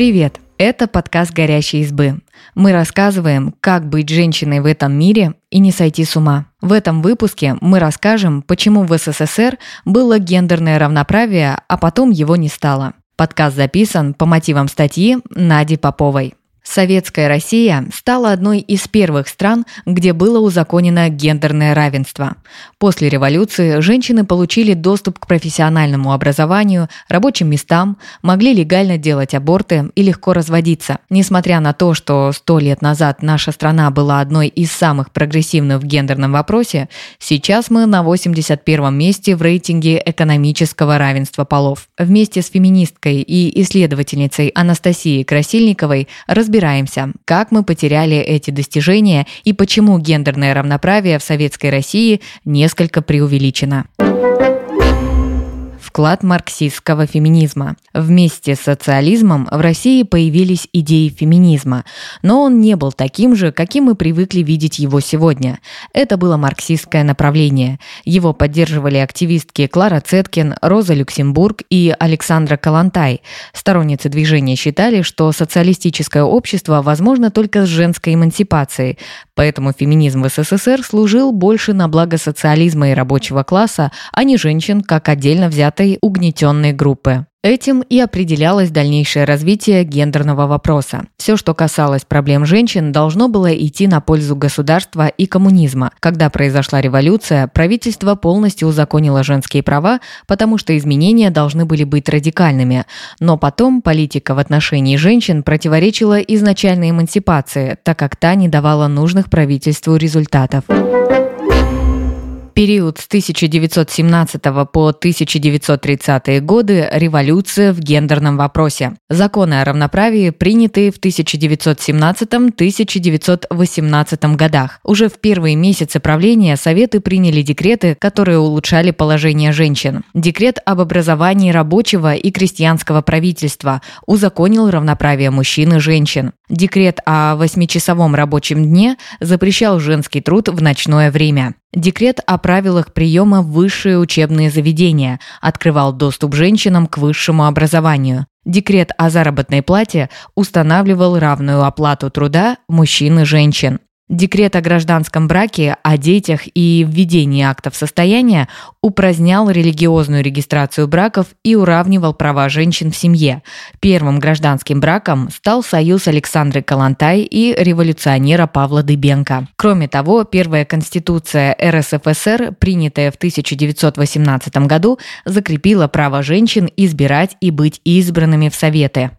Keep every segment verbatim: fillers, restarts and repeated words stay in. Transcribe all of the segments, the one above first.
Привет! Это подкаст «Горящей избы». Мы рассказываем, как быть женщиной в этом мире и не сойти с ума. В этом выпуске мы расскажем, почему в СССР было гендерное равноправие, а потом его не стало. Подкаст записан по мотивам статьи Нади Поповой. Советская Россия стала одной из первых стран, где было узаконено гендерное равенство. После революции женщины получили доступ к профессиональному образованию, рабочим местам, могли легально делать аборты и легко разводиться. Несмотря на то, что сто лет назад наша страна была одной из самых прогрессивных в гендерном вопросе, сейчас мы на восемьдесят первом месте в рейтинге экономического равенства полов. Вместе с феминисткой и исследовательницей Анастасией Красильниковой разбираемся Разбираемся, как мы потеряли эти достижения и почему гендерное равноправие в Советской России несколько преувеличено. Вклад марксистского феминизма. Вместе с социализмом в России появились идеи феминизма, но он не был таким же, каким мы привыкли видеть его сегодня. Это было марксистское направление. Его поддерживали активистки Клара Цеткин, Роза Люксембург и Александра Коллонтай. Сторонницы движения считали, что социалистическое общество возможно только с женской эмансипацией, поэтому феминизм в СССР служил больше на благо социализма и рабочего класса, а не женщин как отдельно взятых угнетенной группы. Этим и определялось дальнейшее развитие гендерного вопроса. Все, что касалось проблем женщин, должно было идти на пользу государства и коммунизма. Когда произошла революция, правительство полностью узаконило женские права, потому что изменения должны были быть радикальными. Но потом политика в отношении женщин противоречила изначальной эмансипации, так как та не давала нужных правительству результатов. В период с тысяча девятьсот семнадцатого по тысяча девятьсот тридцатые годы революция в гендерном вопросе. Законы о равноправии приняты в тысяча девятьсот семнадцатом — тысяча девятьсот восемнадцатом годах. Уже в первые месяцы правления Советы приняли декреты, которые улучшали положение женщин. Декрет об образовании рабочего и крестьянского правительства узаконил равноправие мужчин и женщин. Декрет о восьмичасовом рабочем дне запрещал женский труд в ночное время. Декрет о правилах приема в высшие учебные заведения открывал доступ женщинам к высшему образованию. Декрет о заработной плате устанавливал равную оплату труда мужчин и женщин. Декрет о гражданском браке, о детях и введении актов состояния упразднял религиозную регистрацию браков и уравнивал права женщин в семье. Первым гражданским браком стал союз Александры Коллонтай и революционера Павла Дыбенко. Кроме того, первая конституция эр эс эф эс эр, принятая в тысяча девятьсот восемнадцатом году, закрепила право женщин избирать и быть избранными в Советы.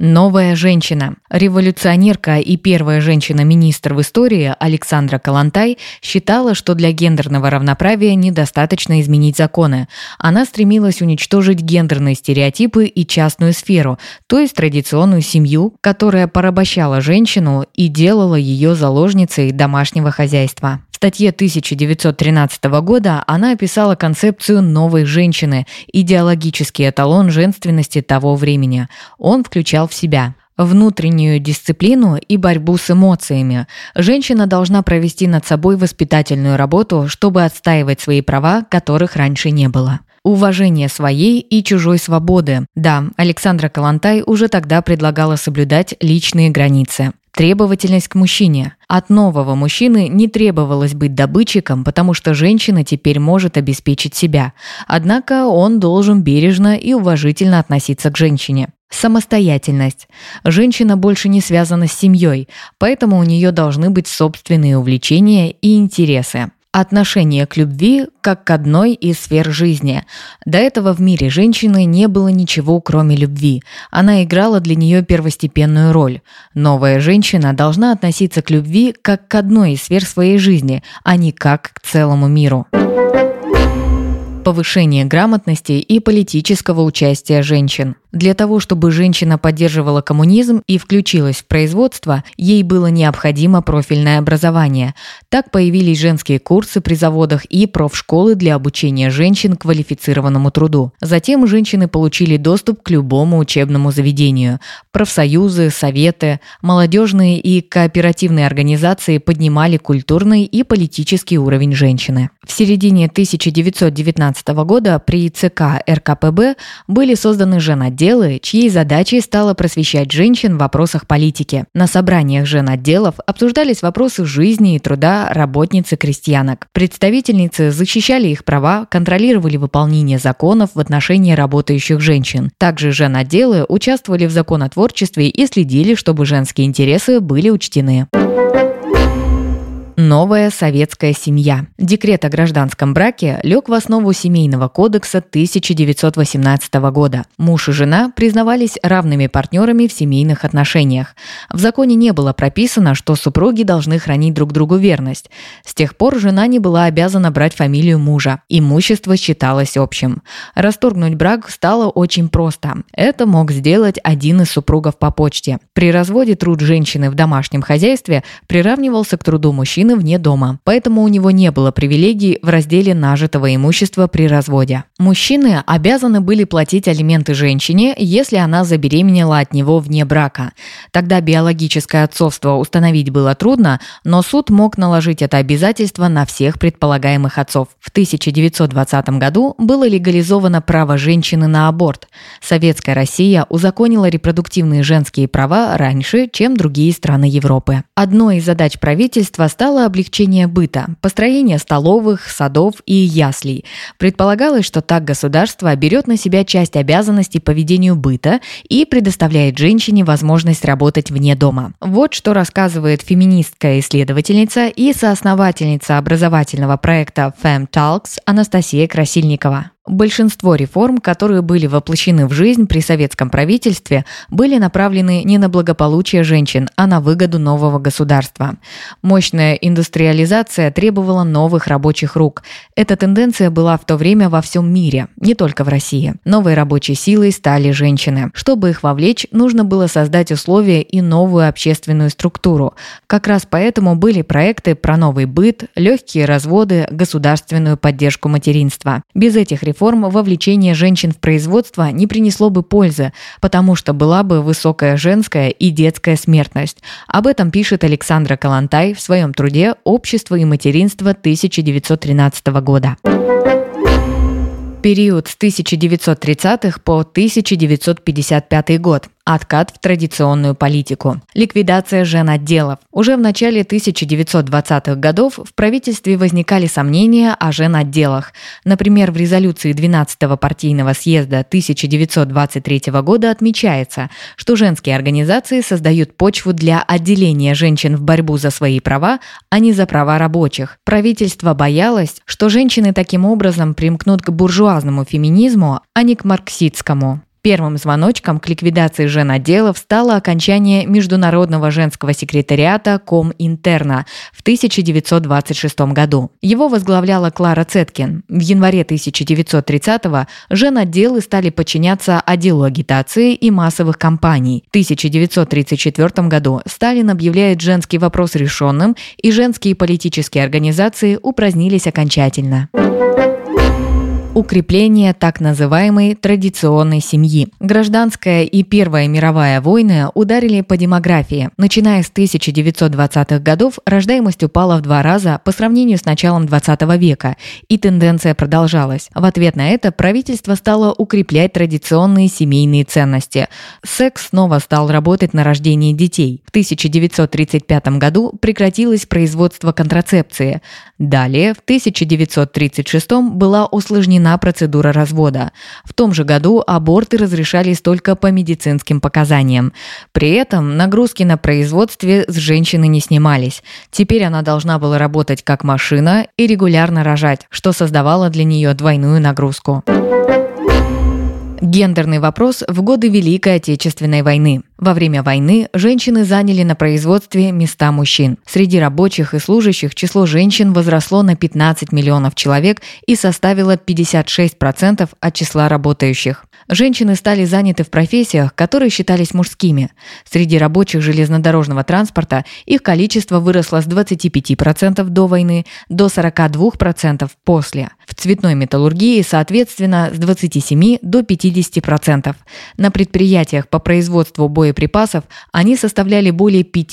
Новая женщина. Революционерка и первая женщина-министр в истории Александра Коллонтай считала, что для гендерного равноправия недостаточно изменить законы. Она стремилась уничтожить гендерные стереотипы и частную сферу, то есть традиционную семью, которая порабощала женщину и делала ее заложницей домашнего хозяйства. В статье тысяча девятьсот тринадцатого года она описала концепцию новой женщины, идеологический эталон женственности того времени. Он включал в себя внутреннюю дисциплину и борьбу с эмоциями. Женщина должна провести над собой воспитательную работу, чтобы отстаивать свои права, которых раньше не было. Уважение своей и чужой свободы. Да, Александра Коллонтай уже тогда предлагала соблюдать личные границы. Требовательность к мужчине. От нового мужчины не требовалось быть добытчиком, потому что женщина теперь может обеспечить себя. Однако он должен бережно и уважительно относиться к женщине. Самостоятельность. Женщина больше не связана с семьей, поэтому у нее должны быть собственные увлечения и интересы. Отношение к любви как к одной из сфер жизни. До этого в мире женщины не было ничего, кроме любви. Она играла для нее первостепенную роль. Новая женщина должна относиться к любви как к одной из сфер своей жизни, а не как к целому миру. Повышение грамотности и политического участия женщин. Для того, чтобы женщина поддерживала коммунизм и включилась в производство, ей было необходимо профильное образование. Так появились женские курсы при заводах и профшколы для обучения женщин квалифицированному труду. Затем женщины получили доступ к любому учебному заведению. Профсоюзы, советы, молодежные и кооперативные организации поднимали культурный и политический уровень женщины. В середине тысяча девятьсот девятнадцатого года при цэ ка эр ка пэ бэ были созданы женотделы отделы, чьей задачей стало просвещать женщин в вопросах политики. На собраниях жен отделов обсуждались вопросы жизни и труда работниц и крестьянок. Представительницы защищали их права, контролировали выполнение законов в отношении работающих женщин. Также жен отделы участвовали в законотворчестве и следили, чтобы женские интересы были учтены. Новая советская семья. Декрет о гражданском браке лег в основу Семейного кодекса тысяча девятьсот восемнадцатого года. Муж и жена признавались равными партнерами в семейных отношениях. В законе не было прописано, что супруги должны хранить друг другу верность. С тех пор жена не была обязана брать фамилию мужа. Имущество считалось общим. Расторгнуть брак стало очень просто. Это мог сделать один из супругов по почте. При разводе труд женщины в домашнем хозяйстве приравнивался к труду мужчины вне дома, поэтому у него не было привилегий в разделе нажитого имущества при разводе. Мужчины обязаны были платить алименты женщине, если она забеременела от него вне брака. Тогда биологическое отцовство установить было трудно, но суд мог наложить это обязательство на всех предполагаемых отцов. В тысяча девятьсот двадцатом году было легализовано право женщины на аборт. Советская Россия узаконила репродуктивные женские права раньше, чем другие страны Европы. Одной из задач правительства стало облегчение быта, построение столовых, садов и яслей. Предполагалось, что так государство берет на себя часть обязанностей по ведению быта и предоставляет женщине возможность работать вне дома. Вот что рассказывает феминистская исследовательница и соосновательница образовательного проекта Fem Talks Анастасия Красильникова. Большинство реформ, которые были воплощены в жизнь при советском правительстве, были направлены не на благополучие женщин, а на выгоду нового государства. Мощная индустриализация требовала новых рабочих рук. Эта тенденция была в то время во всем мире, не только в России. Новой рабочей силой стали женщины. Чтобы их вовлечь, нужно было создать условия и новую общественную структуру. Как раз поэтому были проекты про новый быт, легкие разводы, государственную поддержку материнства. Без этих реформ Форма вовлечения женщин в производство не принесло бы пользы, потому что была бы высокая женская и детская смертность. Об этом пишет Александра Коллонтай в своем труде «Общество и материнство» тысяча девятьсот тринадцатого года. Период с тысяча девятьсот тридцатых по тысяча девятьсот пятьдесят пятый год. Откат в традиционную политику. Ликвидация жен отделов. Уже в начале тысяча девятьсот двадцатых годов в правительстве возникали сомнения о жен отделах. Например, в резолюции двенадцатого партийного съезда тысяча девятьсот двадцать третьего года отмечается, что женские организации создают почву для отделения женщин в борьбу за свои права, а не за права рабочих. Правительство боялось, что женщины таким образом примкнут к буржуазному феминизму, а не к марксистскому. Первым звоночком к ликвидации жен отделов стало окончание Международного женского секретариата Коминтерна в тысяча девятьсот двадцать шестом году. Его возглавляла Клара Цеткин. В январе тысяча девятьсот тридцатого жен отделы стали подчиняться отделу агитации и массовых кампаний. В тысяча девятьсот тридцать четвертом году Сталин объявляет женский вопрос решенным, и женские политические организации упразднились окончательно. Укрепление так называемой традиционной семьи. Гражданская и Первая мировая войны ударили по демографии. Начиная с тысяча девятьсот двадцатых годов рождаемость упала в два раза по сравнению с началом двадцатого века, и тенденция продолжалась. В ответ на это правительство стало укреплять традиционные семейные ценности. Секс снова стал работать на рождение детей. В тысяча девятьсот тридцать пятом году прекратилось производство контрацепции. Далее, в тысяча девятьсот тридцать шестом была усложнена процедура развода. В том же году аборты разрешались только по медицинским показаниям. При этом нагрузки на производстве с женщины не снимались. Теперь она должна была работать как машина и регулярно рожать, что создавало для нее двойную нагрузку. Гендерный вопрос в годы Великой Отечественной войны. Во время войны женщины заняли на производстве места мужчин. Среди рабочих и служащих число женщин возросло на пятнадцать миллионов человек и составило пятьдесят шесть процентов от числа работающих. Женщины стали заняты в профессиях, которые считались мужскими. Среди рабочих железнодорожного транспорта их количество выросло с двадцати пяти процентов до войны до сорока двух процентов после. В цветной металлургии, соответственно, с двадцати семи до пятидесяти процентов. На предприятиях по производству боеприпасов боеприпасов они составляли более пятьдесят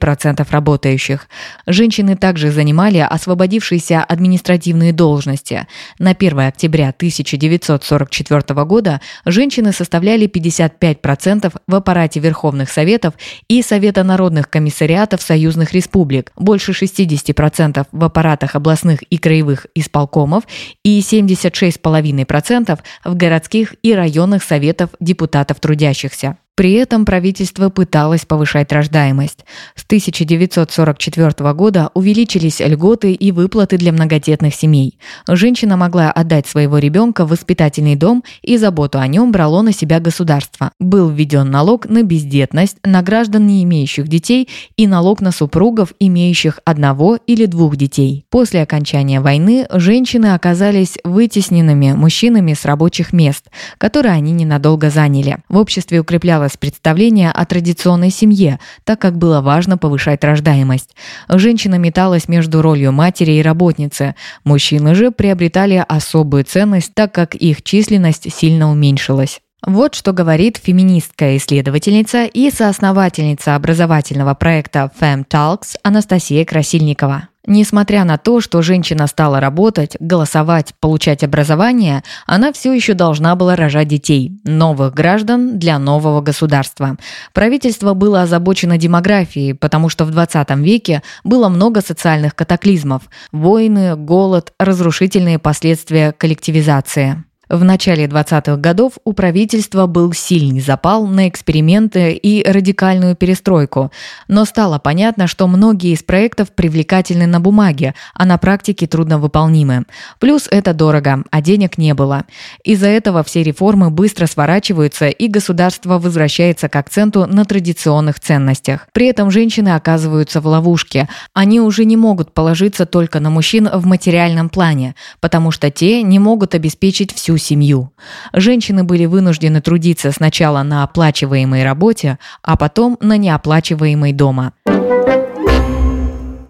процентов работающих. Женщины также занимали освободившиеся административные должности. На первое октября тысяча девятьсот сорок четвёртого года женщины составляли пятьдесят пять процентов в аппарате Верховных Советов и Совета народных комиссариатов союзных республик, больше шестьдесят процентов в аппаратах областных и краевых исполкомов и семьдесят шесть целых пять десятых процента в городских и районных советов депутатов трудящихся. При этом правительство пыталось повышать рождаемость. С тысяча девятьсот сорок четвёртого года увеличились льготы и выплаты для многодетных семей. Женщина могла отдать своего ребенка в воспитательный дом, и заботу о нем брало на себя государство. Был введен налог на бездетность, на граждан, не имеющих детей, и налог на супругов, имеющих одного или двух детей. После окончания войны женщины оказались вытесненными мужчинами с рабочих мест, которые они ненадолго заняли. В обществе укреплялось представление о традиционной семье, так как было важно повышать рождаемость. Женщина металась между ролью матери и работницы. Мужчины же приобретали особую ценность, так как их численность сильно уменьшилась. Вот что говорит феминистская исследовательница и соосновательница образовательного проекта Fem Talks Анастасия Красильникова. Несмотря на то, что женщина стала работать, голосовать, получать образование, она все еще должна была рожать детей, новых граждан для нового государства. Правительство было озабочено демографией, потому что в двадцатом веке было много социальных катаклизмов – войны, голод, разрушительные последствия коллективизации. В начале двадцатых годов у правительства был сильный запал на эксперименты и радикальную перестройку, но стало понятно, что многие из проектов привлекательны на бумаге, а на практике трудновыполнимы. Плюс это дорого, а денег не было. Из-за этого все реформы быстро сворачиваются, и государство возвращается к акценту на традиционных ценностях. При этом женщины оказываются в ловушке. Они уже не могут положиться только на мужчин в материальном плане, потому что те не могут обеспечить всю семью. Женщины были вынуждены трудиться сначала на оплачиваемой работе, а потом на неоплачиваемой дома.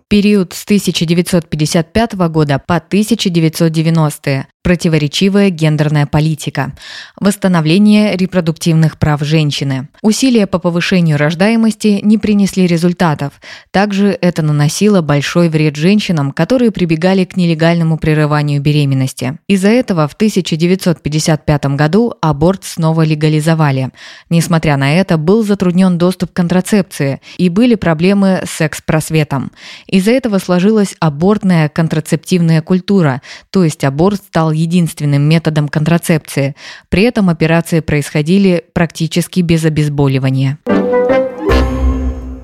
Период с тысяча девятьсот пятьдесят пятого года по тысяча девятьсот девяностые. Противоречивая гендерная политика. Восстановление репродуктивных прав женщины. Усилия по повышению рождаемости не принесли результатов. Также это наносило большой вред женщинам, которые прибегали к нелегальному прерыванию беременности. Из-за этого в тысяча девятьсот пятьдесят пятом году аборт снова легализовали. Несмотря на это, был затруднен доступ к контрацепции и были проблемы с секс-просветом. Из-за этого сложилась абортная контрацептивная культура, то есть аборт стал единственным методом контрацепции. При этом операции происходили практически без обезболивания.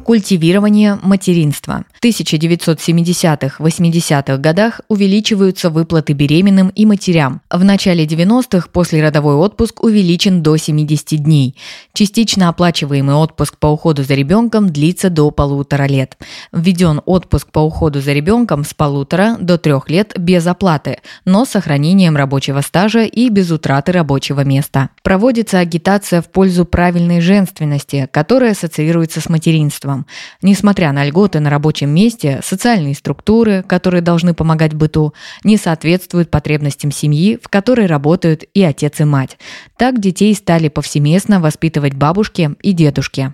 Культивирование материнства. В тысяча девятьсот семидесятых-восьмидесятых годах увеличиваются выплаты беременным и матерям. В начале девяностых послеродовой отпуск увеличен до семидесяти дней. Частично оплачиваемый отпуск по уходу за ребенком длится до полутора лет. Введен отпуск по уходу за ребенком с полутора до трех лет без оплаты, но с сохранением рабочего стажа и без утраты рабочего места. Проводится агитация в пользу правильной женственности, которая ассоциируется с материнством. Несмотря на льготы на рабочем месте, социальные структуры, которые должны помогать быту, не соответствуют потребностям семьи, в которой работают и отец, и мать. Так детей стали повсеместно воспитывать бабушки и дедушки.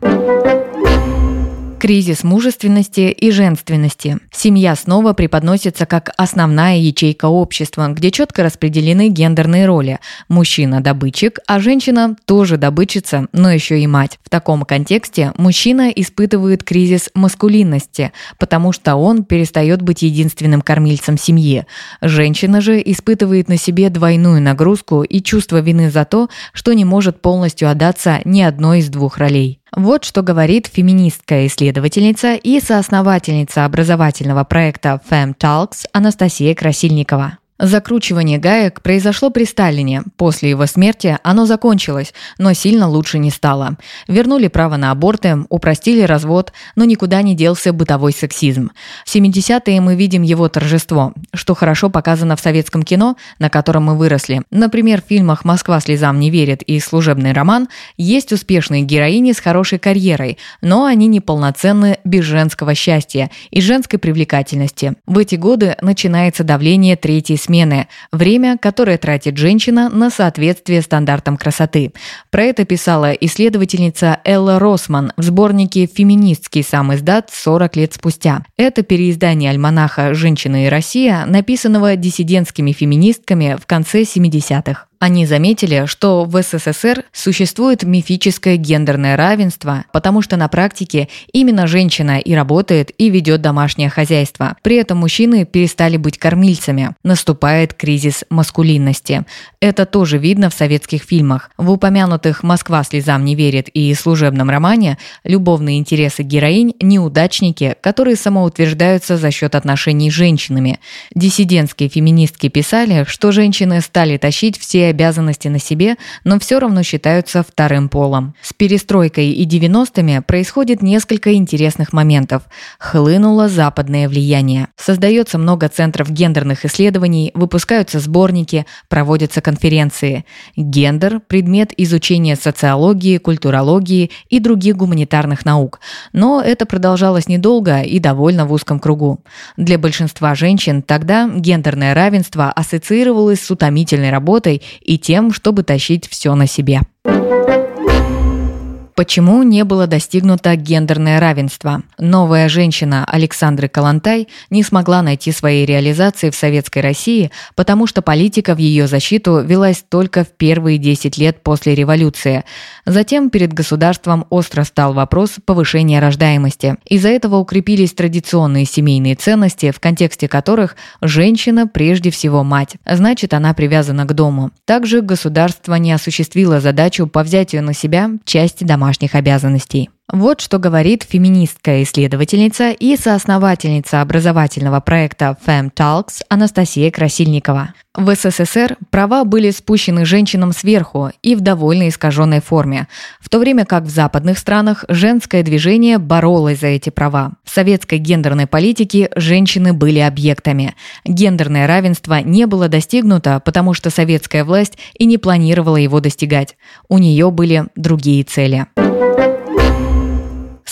Кризис мужественности и женственности. Семья снова преподносится как основная ячейка общества, где четко распределены гендерные роли. Мужчина – добытчик, а женщина – тоже добытчица, но еще и мать. В таком контексте мужчина испытывает кризис маскулинности, потому что он перестает быть единственным кормильцем семьи. Женщина же испытывает на себе двойную нагрузку и чувство вины за то, что не может полностью отдаться ни одной из двух ролей. Вот что говорит феминистская исследовательница и соосновательница образовательного проекта Fem Talks Анастасия Красильникова. Закручивание гаек произошло при Сталине. После его смерти оно закончилось, но сильно лучше не стало. Вернули право на аборты, упростили развод, но никуда не делся бытовой сексизм. В семидесятые мы видим его торжество, что хорошо показано в советском кино, на котором мы выросли. Например, в фильмах «Москва слезам не верит» и «Служебный роман» есть успешные героини с хорошей карьерой, но они неполноценны без женского счастья и женской привлекательности. В эти годы начинается давление третьей смерти. смены – время, которое тратит женщина на соответствие стандартам красоты. Про это писала исследовательница Элла Россман в сборнике «Феминистский самиздат. сорок лет спустя». Это переиздание альманаха «Женщина и Россия», написанного диссидентскими феминистками в конце семидесятых. Они заметили, что в СССР существует мифическое гендерное равенство, потому что на практике именно женщина и работает, и ведет домашнее хозяйство. При этом мужчины перестали быть кормильцами. Наступает кризис маскулинности. Это тоже видно в советских фильмах. В упомянутых «Москва слезам не верит» и «Служебном романе» любовные интересы героинь – неудачники, которые самоутверждаются за счет отношений с женщинами. Диссидентские феминистки писали, что женщины стали тащить все обязанности на себе, но все равно считаются вторым полом. С перестройкой и девяностыми происходит несколько интересных моментов. Хлынуло западное влияние. Создается много центров гендерных исследований, выпускаются сборники, проводятся конференции. Гендер – предмет изучения социологии, культурологии и других гуманитарных наук. Но это продолжалось недолго и довольно в узком кругу. Для большинства женщин тогда гендерное равенство ассоциировалось с утомительной работой и тем, чтобы тащить все на себе. Почему не было достигнуто гендерное равенство? Новая женщина Александры Коллонтай не смогла найти своей реализации в Советской России, потому что политика в ее защиту велась только в первые десять лет после революции. Затем перед государством остро стал вопрос повышения рождаемости. Из-за этого укрепились традиционные семейные ценности, в контексте которых женщина прежде всего мать. Значит, она привязана к дому. Также государство не осуществило задачу по взятию на себя части домашних обязанностей. Вот что говорит феминистская исследовательница и соосновательница образовательного проекта Fem Talks Анастасия Красильникова. В СССР права были спущены женщинам сверху и в довольно искаженной форме, в то время как в западных странах женское движение боролось за эти права. В советской гендерной политике женщины были объектами. Гендерное равенство не было достигнуто, потому что советская власть и не планировала его достигать. У нее были другие цели.